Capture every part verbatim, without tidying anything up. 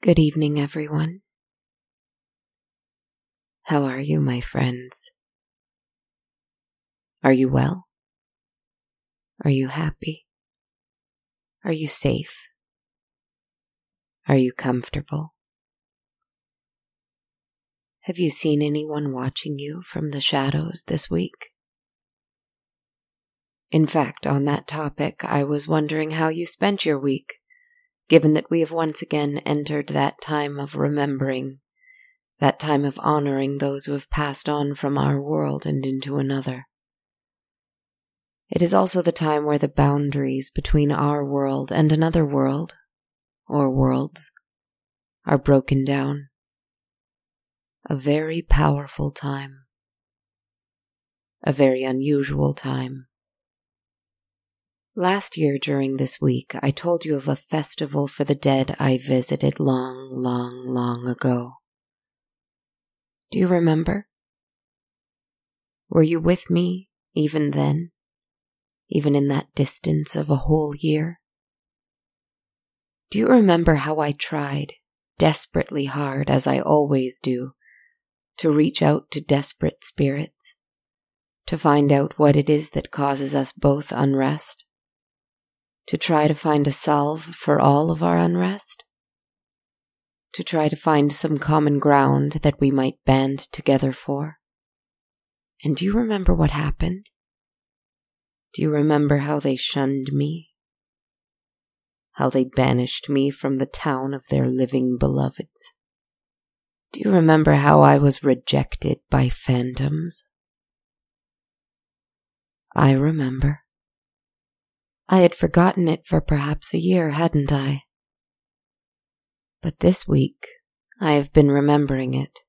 Good evening, everyone. How are you, my friends? Are you well? Are you happy? Are you safe? Are you comfortable? Have you seen anyone watching you from the shadows this week? In fact, on that topic, I was wondering how you spent your week, given that we have once again entered that time of remembering, that time of honoring those who have passed on from our world and into another. It is also the time where the boundaries between our world and another world, or worlds, are broken down. A very powerful time. A very unusual time. Last year during this week, I told you of a festival for the dead I visited long, long, long ago. Do you remember? Were you with me even then? Even in that distance of a whole year? Do you remember how I tried, desperately hard, as I always do, to reach out to desperate spirits, to find out what it is that causes us both unrest? To try to find a salve for all of our unrest? To try to find some common ground that we might band together for? And do you remember what happened? Do you remember how they shunned me? How they banished me from the town of their living beloveds? Do you remember how I was rejected by phantoms? I remember. I had forgotten it for perhaps a year, hadn't I? But this week, I have been remembering it.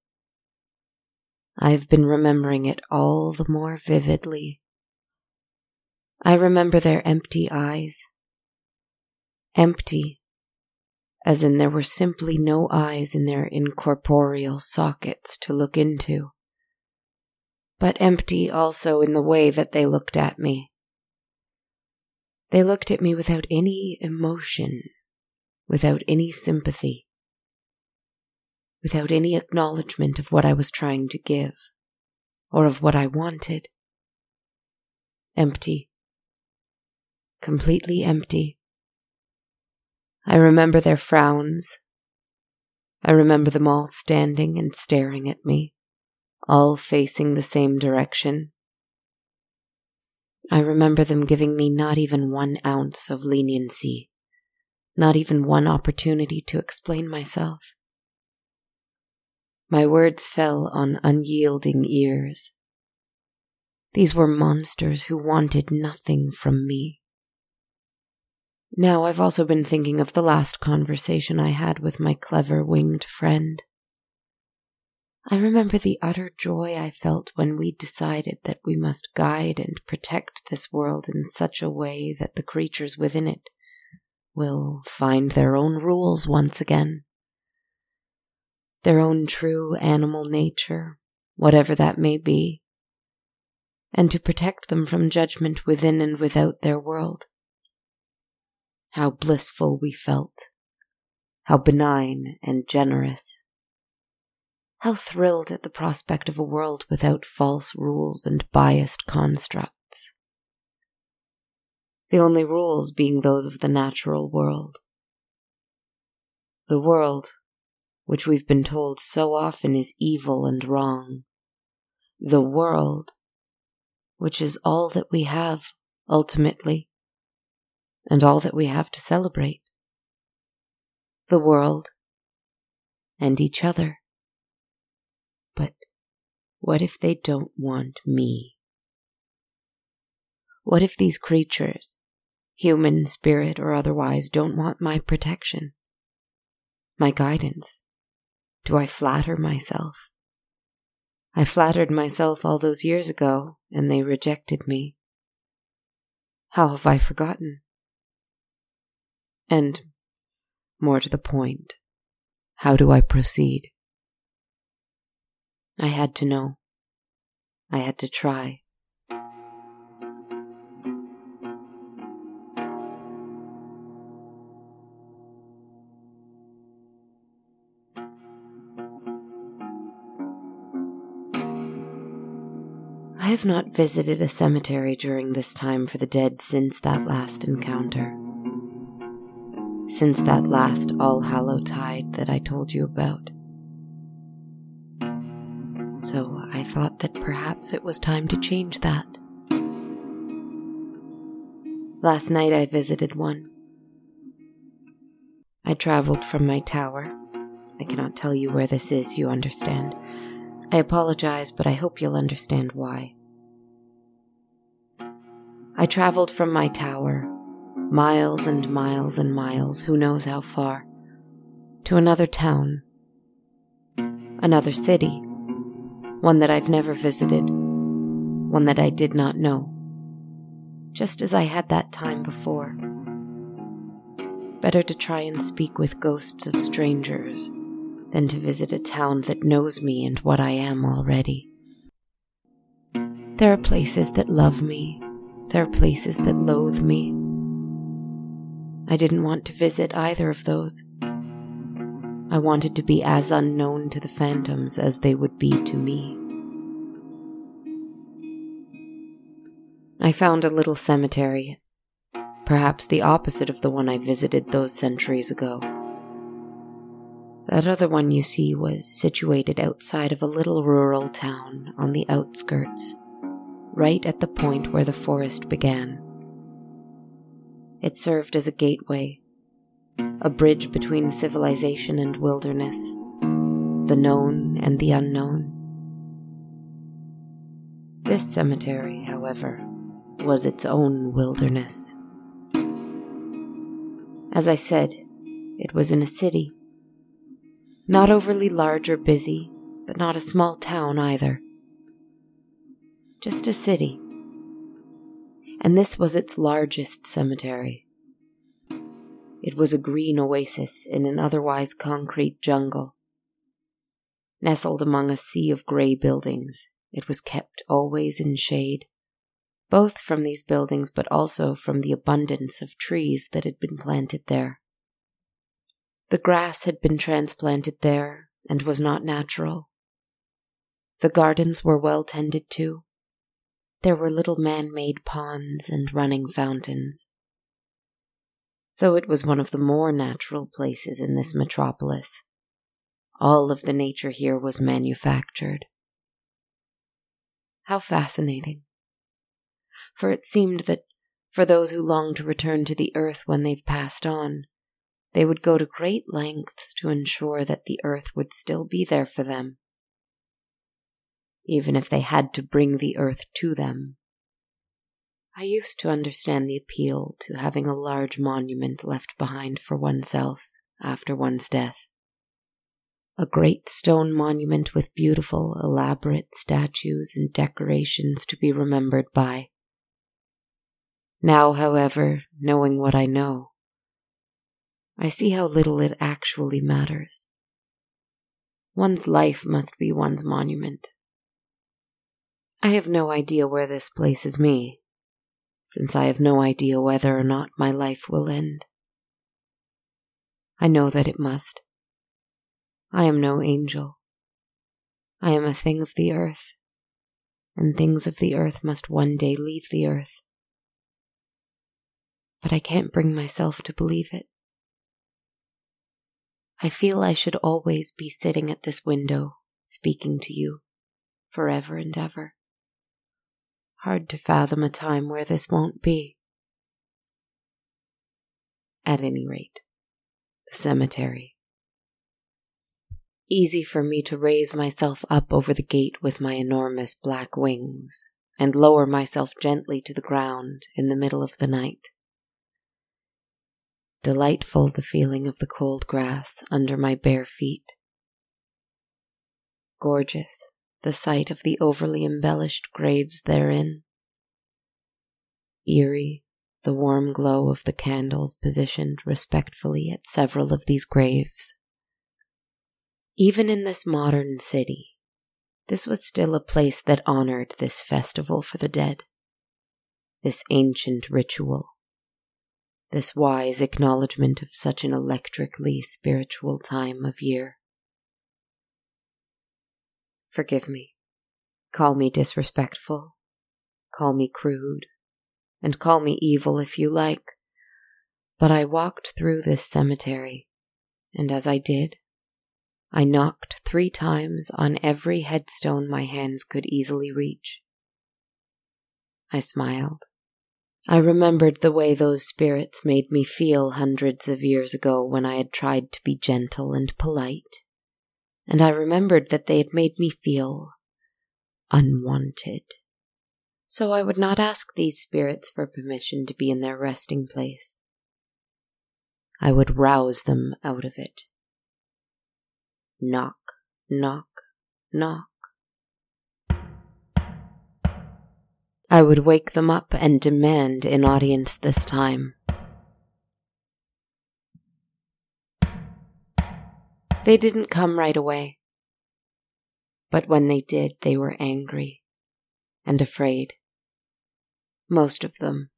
I have been remembering it all the more vividly. I remember their empty eyes. Empty, as in there were simply no eyes in their incorporeal sockets to look into, but empty also in the way that they looked at me. They looked at me without any emotion, without any sympathy, without any acknowledgement of what I was trying to give, or of what I wanted. Empty. Completely empty. I remember their frowns. I remember them all standing and staring at me, all facing the same direction. I remember them giving me not even one ounce of leniency, not even one opportunity to explain myself. My words fell on unyielding ears. These were monsters who wanted nothing from me. Now I've also been thinking of the last conversation I had with my clever winged friend. I remember the utter joy I felt when we decided that we must guide and protect this world in such a way that the creatures within it will find their own rules once again. Their own true animal nature, whatever that may be, and to protect them from judgment within and without their world. How blissful we felt, how benign and generous. How thrilled at the prospect of a world without false rules and biased constructs. The only rules being those of the natural world. The world, which we've been told so often is evil and wrong. The world, which is all that we have, ultimately, and all that we have to celebrate. The world, and each other. But what if they don't want me? What if these creatures, human, spirit, or otherwise, don't want my protection, my guidance? Do I flatter myself? I flattered myself all those years ago, and they rejected me. How have I forgotten? And, more to the point, how do I proceed? I had to know. I had to try. have not visited a cemetery during this time for the dead since that last encounter. Since that last All Hallowtide that I told you about. So I thought that perhaps it was time to change that. Last night I visited one. I traveled from my tower. I cannot tell you where this is, you understand. I apologize, but I hope you'll understand why. I traveled from my tower, miles and miles and miles, who knows how far, to another town, another city, one that I've never visited, one that I did not know, just as I had that time before. Better to try and speak with ghosts of strangers than to visit a town that knows me and what I am already. There are places that love me. There are places that loathe me. I didn't want to visit either of those. I wanted to be as unknown to the phantoms as they would be to me. I found a little cemetery, perhaps the opposite of the one I visited those centuries ago. That other one you see was situated outside of a little rural town on the outskirts, right at the point where the forest began. It served as a gateway, a bridge between civilization and wilderness, the known and the unknown. This cemetery, however, was its own wilderness. As I said, it was in a city. Not overly large or busy, but not a small town either. Just a city. And this was its largest cemetery. It was a green oasis in an otherwise concrete jungle. Nestled among a sea of grey buildings, it was kept always in shade, both from these buildings but also from the abundance of trees that had been planted there. The grass had been transplanted there and was not natural. The gardens were well tended to. There were little man-made ponds and running fountains. Though it was one of the more natural places in this metropolis, all of the nature here was manufactured. How fascinating. For it seemed that, for those who long to return to the earth when they've passed on, they would go to great lengths to ensure that the earth would still be there for them, even if they had to bring the earth to them. I used to understand the appeal to having a large monument left behind for oneself after one's death. A great stone monument with beautiful, elaborate statues and decorations to be remembered by. Now, however, knowing what I know, I see how little it actually matters. One's life must be one's monument. I have no idea where this places me, since I have no idea whether or not my life will end. I know that it must. I am no angel. I am a thing of the earth, and things of the earth must one day leave the earth. But I can't bring myself to believe it. I feel I should always be sitting at this window, speaking to you, forever and ever. Hard to fathom a time where this won't be. At any rate, the cemetery. Easy for me to raise myself up over the gate with my enormous black wings, and lower myself gently to the ground in the middle of the night. Delightful the feeling of the cold grass under my bare feet. Gorgeous the sight of the overly embellished graves therein. Eerie the warm glow of the candles positioned respectfully at several of these graves. Even in this modern city, this was still a place that honored this festival for the dead, this ancient ritual. This wise acknowledgement of such an electrically spiritual time of year. Forgive me. Call me disrespectful, Call me crude, and call me evil if you like, but I walked through this cemetery, and as I did, I knocked three times on every headstone my hands could easily reach. I smiled. I remembered the way those spirits made me feel hundreds of years ago when I had tried to be gentle and polite, and I remembered that they had made me feel unwanted. So I would not ask these spirits for permission to be in their resting place. I would rouse them out of it. Knock, knock, knock. I would wake them up and demand an audience this time. They didn't come right away, but when they did, they were angry and afraid. Most of them.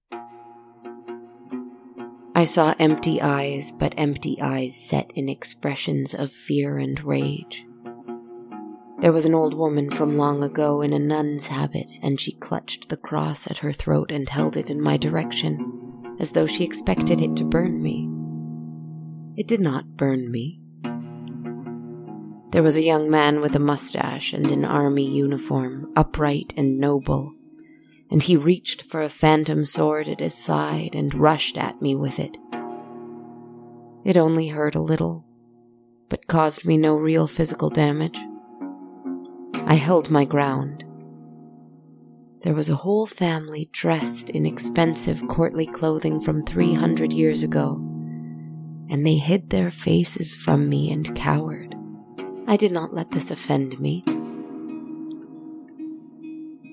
I saw empty eyes, but empty eyes set in expressions of fear and rage. There was an old woman from long ago in a nun's habit, and she clutched the cross at her throat and held it in my direction, as though she expected it to burn me. It did not burn me. There was a young man with a mustache and an army uniform, upright and noble, and he reached for a phantom sword at his side and rushed at me with it. It only hurt a little, but caused me no real physical damage. I held my ground. There was a whole family dressed in expensive courtly clothing from three hundred years ago, and they hid their faces from me and cowered. I did not let this offend me.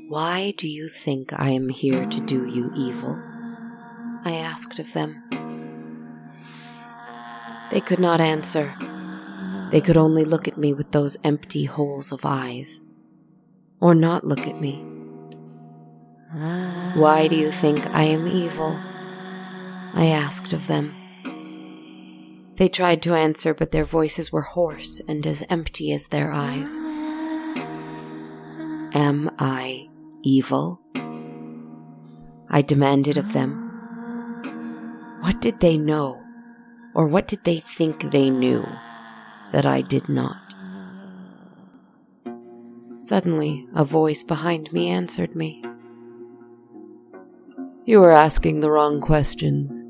Why do you think I am here to do you evil? I asked of them. They could not answer. They could only look at me with those empty holes of eyes. Or not look at me. Why do you think I am evil? I asked of them. They tried to answer, but their voices were hoarse and as empty as their eyes. Am I evil? I demanded of them. What did they know, or what did they think they knew, that I did not? Suddenly, a voice behind me answered me. You are asking the wrong questions.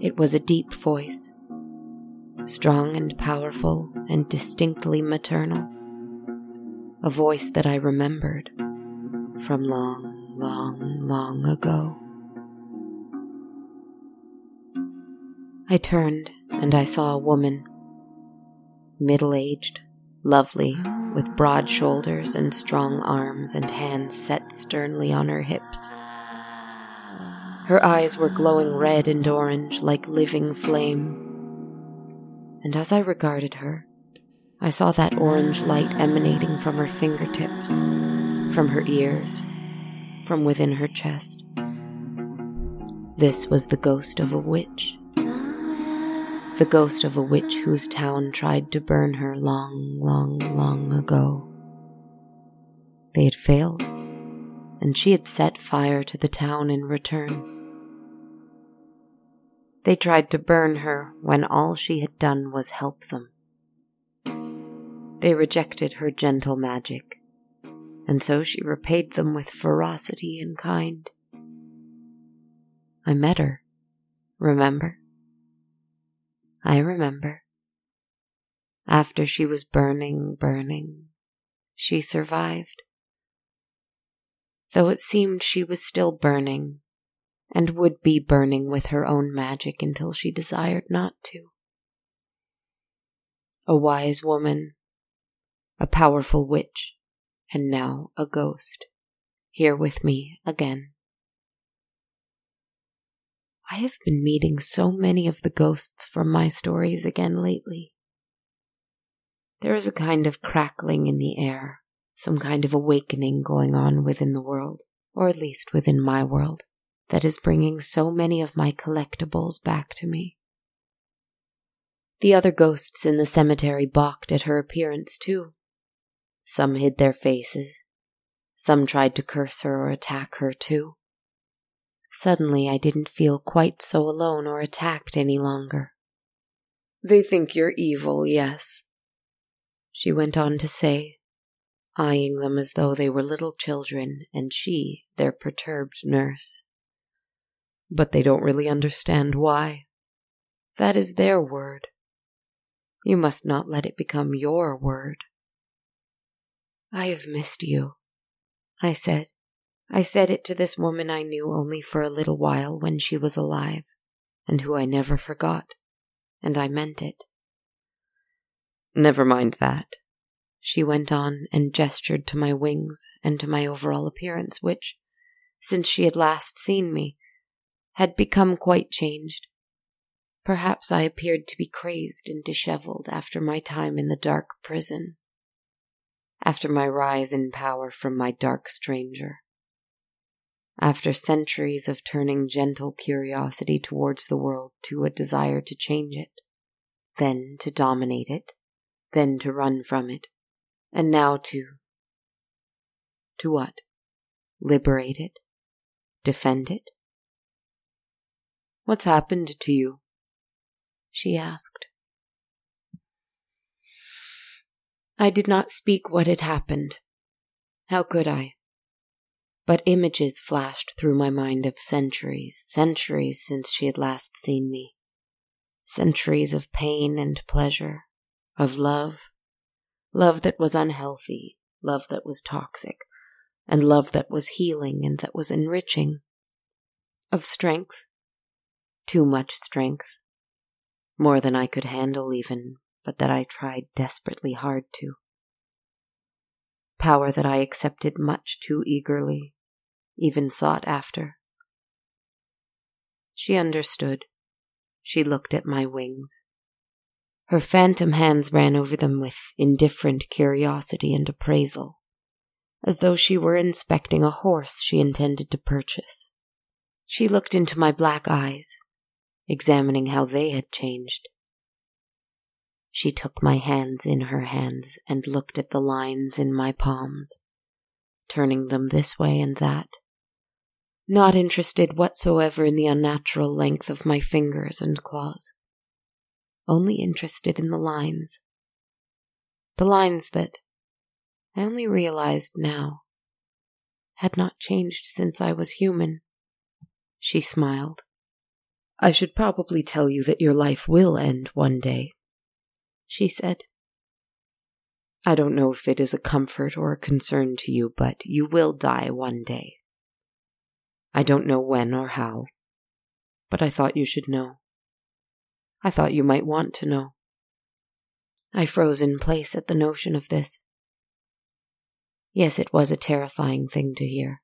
It was a deep voice, strong and powerful and distinctly maternal, a voice that I remembered from long, long, long ago. I turned and I saw a woman, middle-aged, lovely, with broad shoulders and strong arms and hands set sternly on her hips. Her eyes were glowing red and orange like living flame, and as I regarded her, I saw that orange light emanating from her fingertips, from her ears, from within her chest. This was the ghost of a witch. The ghost of a witch whose town tried to burn her long, long, long ago. They had failed, and she had set fire to the town in return. They tried to burn her when all she had done was help them. They rejected her gentle magic, and so she repaid them with ferocity and kind. I met her, remember? I remember. After she was burning, burning, she survived. Though it seemed she was still burning, and would be burning with her own magic until she desired not to. A wise woman, a powerful witch, and now a ghost, here with me again. I have been meeting so many of the ghosts from my stories again lately. There is a kind of crackling in the air, some kind of awakening going on within the world, or at least within my world, that is bringing so many of my collectibles back to me. The other ghosts in the cemetery balked at her appearance too. Some hid their faces, Some tried to curse her or attack her, too. Suddenly, I didn't feel quite so alone or attacked any longer. They think you're evil, yes, she went on to say, eyeing them as though they were little children and she, their perturbed nurse. But they don't really understand why. That is their word. You must not let it become your word. I have missed you, I said. I said it to this woman I knew only for a little while when she was alive, and who I never forgot. And I meant it. Never mind that, she went on and gestured to my wings and to my overall appearance, which, since she had last seen me, had become quite changed. Perhaps I appeared to be crazed and disheveled after my time in the dark prison, after my rise in power from my dark stranger, after centuries of turning gentle curiosity towards the world to a desire to change it, then to dominate it, then to run from it, and now to... to what? Liberate it? Defend it? What's happened to you? She asked. I did not speak what had happened. How could I? But images flashed through my mind of centuries, centuries since she had last seen me. Centuries of pain and pleasure, of love. Love that was unhealthy, love that was toxic, and love that was healing and that was enriching. Of strength. Too much strength. More than I could handle even, but that I tried desperately hard to. Power that I accepted much too eagerly. Even sought after. She understood. She looked at my wings. Her phantom hands ran over them with indifferent curiosity and appraisal, as though she were inspecting a horse she intended to purchase. She looked into my black eyes, examining how they had changed. She took my hands in her hands and looked at the lines in my palms, turning them this way and that, not interested whatsoever in the unnatural length of my fingers and claws, only interested in the lines. The lines that, I only realized now, had not changed since I was human. She smiled. I should probably tell you that your life will end one day, she said. I don't know if it is a comfort or a concern to you, but you will die one day. I don't know when or how, but I thought you should know. I thought you might want to know. I froze in place at the notion of this. Yes, it was a terrifying thing to hear.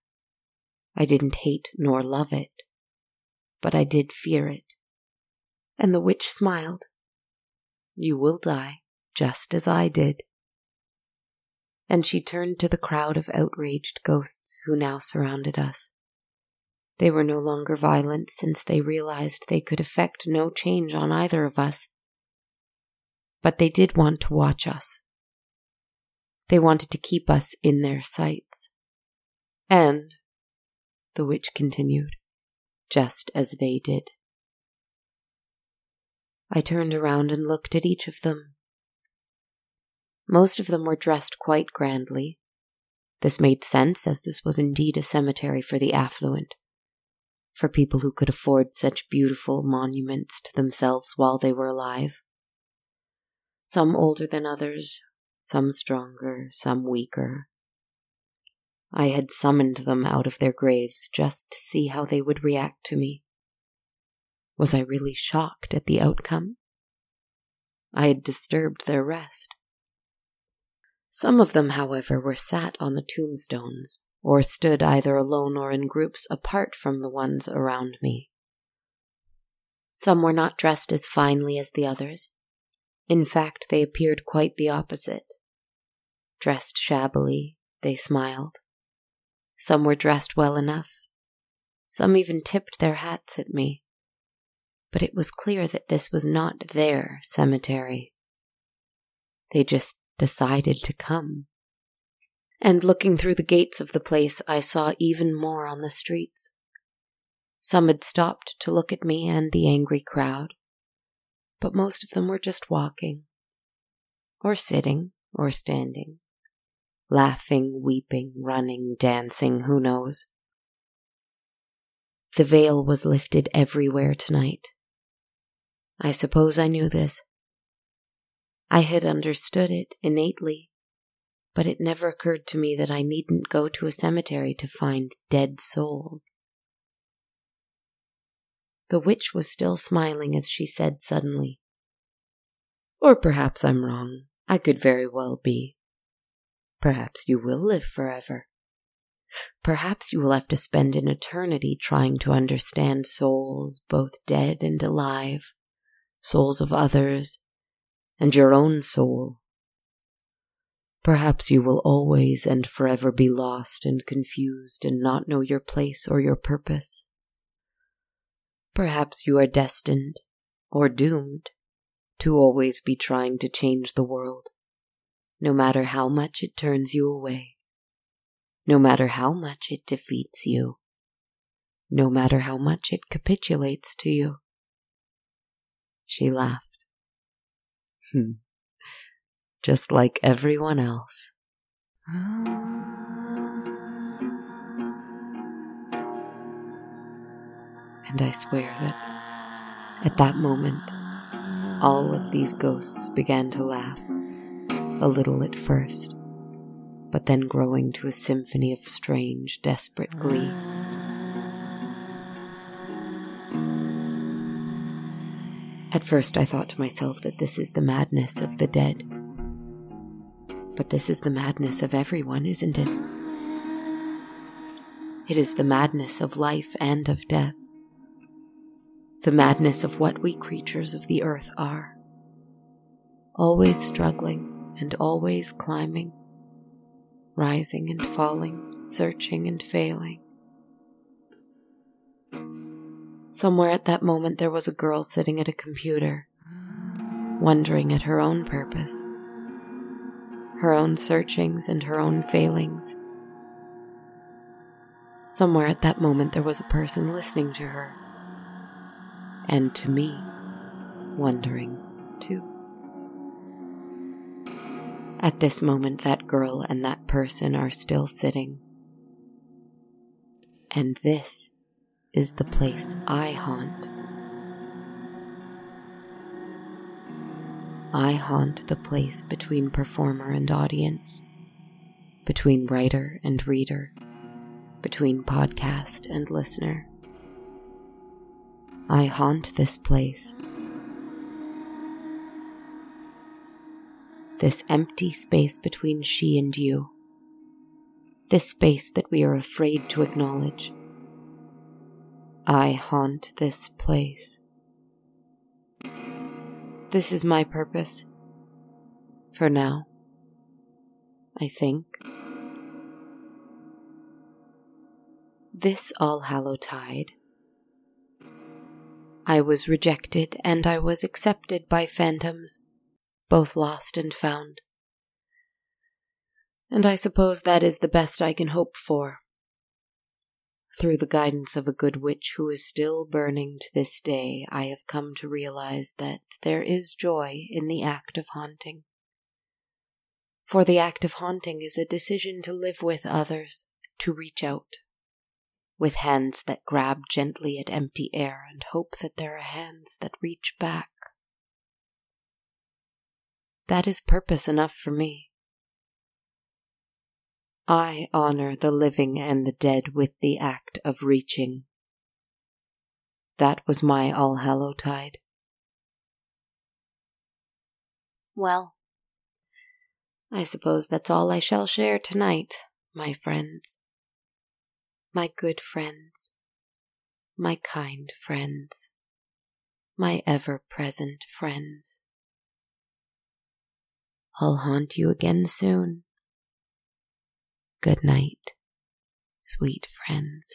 I didn't hate nor love it, but I did fear it. And the witch smiled. You will die, just as I did. And she turned to the crowd of outraged ghosts who now surrounded us. They were no longer violent since they realized they could effect no change on either of us. But they did want to watch us. They wanted to keep us in their sights. And, the witch continued, just as they did. I turned around and looked at each of them. Most of them were dressed quite grandly. This made sense, as this was indeed a cemetery for the affluent, for people who could afford such beautiful monuments to themselves while they were alive. Some older than others, some stronger, some weaker. I had summoned them out of their graves just to see how they would react to me. Was I really shocked at the outcome? I had disturbed their rest. Some of them, however, were sat on the tombstones, or stood either alone or in groups apart from the ones around me. Some were not dressed as finely as the others. In fact, they appeared quite the opposite. Dressed shabbily, they smiled. Some were dressed well enough. Some even tipped their hats at me. But it was clear that this was not their cemetery. They just decided to come. and looking through the gates of the place, I saw even more on the streets. Some had stopped to look at me and the angry crowd, but most of them were just walking, or sitting, or standing, laughing, weeping, running, dancing, who knows. The veil was lifted everywhere tonight. I suppose I knew this. I had understood it innately, but it never occurred to me that I needn't go to a cemetery to find dead souls. The witch was still smiling as she said suddenly, "Or perhaps I'm wrong. I could very well be. Perhaps you will live forever. Perhaps you will have to spend an eternity trying to understand souls, both dead and alive, souls of others, and your own soul. Perhaps you will always and forever be lost and confused and not know your place or your purpose. Perhaps you are destined, or doomed, to always be trying to change the world, no matter how much it turns you away, no matter how much it defeats you, no matter how much it capitulates to you." She laughed. Hmm. Just like everyone else. And I swear that at that moment, all of these ghosts began to laugh, a little at first, but then growing to a symphony of strange, desperate glee. At first I thought to myself that this is the madness of the dead. But this is the madness of everyone, isn't it? It is the madness of life and of death. The madness of what we creatures of the earth are, always struggling and always climbing, rising and falling, searching and failing. Somewhere at that moment there was a girl sitting at a computer, wondering at her own purpose, her own searchings and her own failings. Somewhere at that moment there was a person listening to her, and to me, wondering, too. At this moment, that girl and that person are still sitting. And this is the place I haunt. I haunt the place between performer and audience, between writer and reader, between podcast and listener. I haunt this place. This empty space between she and you. This space that we are afraid to acknowledge. I haunt this place. This is my purpose. For now. I think. This All-Hallowtide, I was rejected, and I was accepted by phantoms, both lost and found. And I suppose that is the best I can hope for, through the guidance of a good witch who is still burning to this day. I have come to realize that there is joy in the act of haunting, for the act of haunting is a decision to live with others, to reach out with hands that grab gently at empty air and hope that there are hands that reach back. That is purpose enough for me. I honor the living and the dead with the act of reaching. That was my All-Hallowtide. Well, I suppose that's all I shall share tonight, my friends. My good friends, my kind friends, my ever-present friends. I'll haunt you again soon. Good night, sweet friends.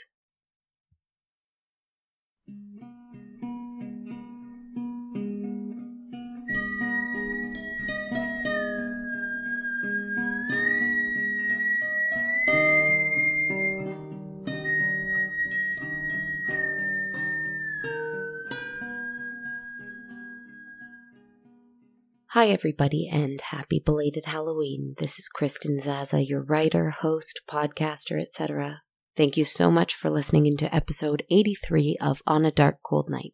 Hi everybody, and happy belated Halloween. This is Kristen Zaza, your writer, host, podcaster, et cetera. Thank you so much for listening into episode eighty-three of On a Dark Cold Night.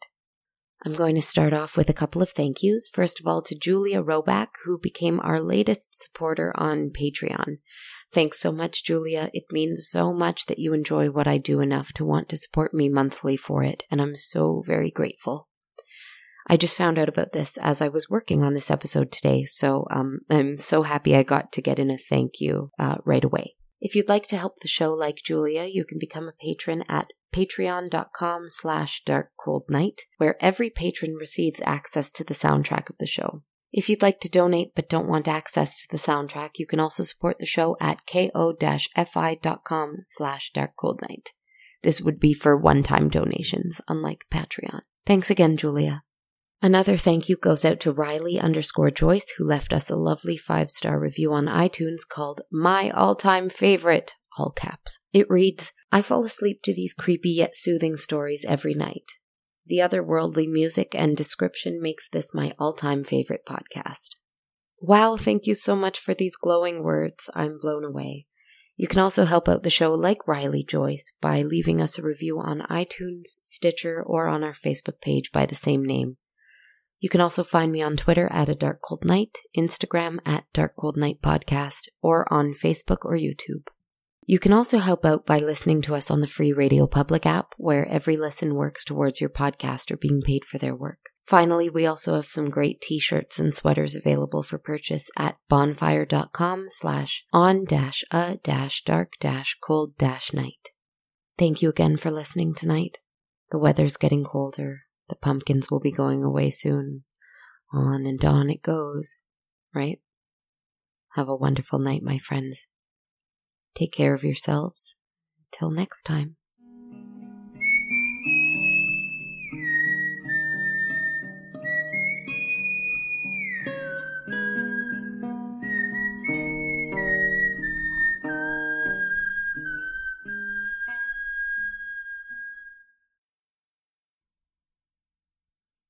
I'm going to start off with a couple of thank yous. First of all, to Julia Roback, who became our latest supporter on Patreon. Thanks so much, Julia. It means so much that you enjoy what I do enough to want to support me monthly for it, and I'm so very grateful. I just found out about this as I was working on this episode today, so um, I'm so happy I got to get in a thank you uh, right away. If you'd like to help the show like Julia, you can become a patron at patreon.com slash darkcoldnight, where every patron receives access to the soundtrack of the show. If you'd like to donate but don't want access to the soundtrack, you can also support the show at ko-fi.com slash darkcoldnight. This would be for one-time donations, unlike Patreon. Thanks again, Julia. Another thank you goes out to Riley underscore Joyce, who left us a lovely five-star review on iTunes called My All-Time Favorite, all caps. It reads, I fall asleep to these creepy yet soothing stories every night. The otherworldly music and description makes this my all-time favorite podcast. Wow, thank you so much for these glowing words. I'm blown away. You can also help out the show like Riley Joyce by leaving us a review on iTunes, Stitcher, or on our Facebook page by the same name. You can also find me on Twitter at A Dark Cold Night, Instagram at Dark Cold Night Podcast, or on Facebook or YouTube. You can also help out by listening to us on the free Radio Public app, where every listen works towards your podcaster being paid for their work. Finally, we also have some great t-shirts and sweaters available for purchase at bonfire.com slash on dash a dash dark dash cold dash night. Thank you again for listening tonight. The weather's getting colder. The pumpkins will be going away soon. On and on it goes, right? Have a wonderful night, my friends. Take care of yourselves. Till next time.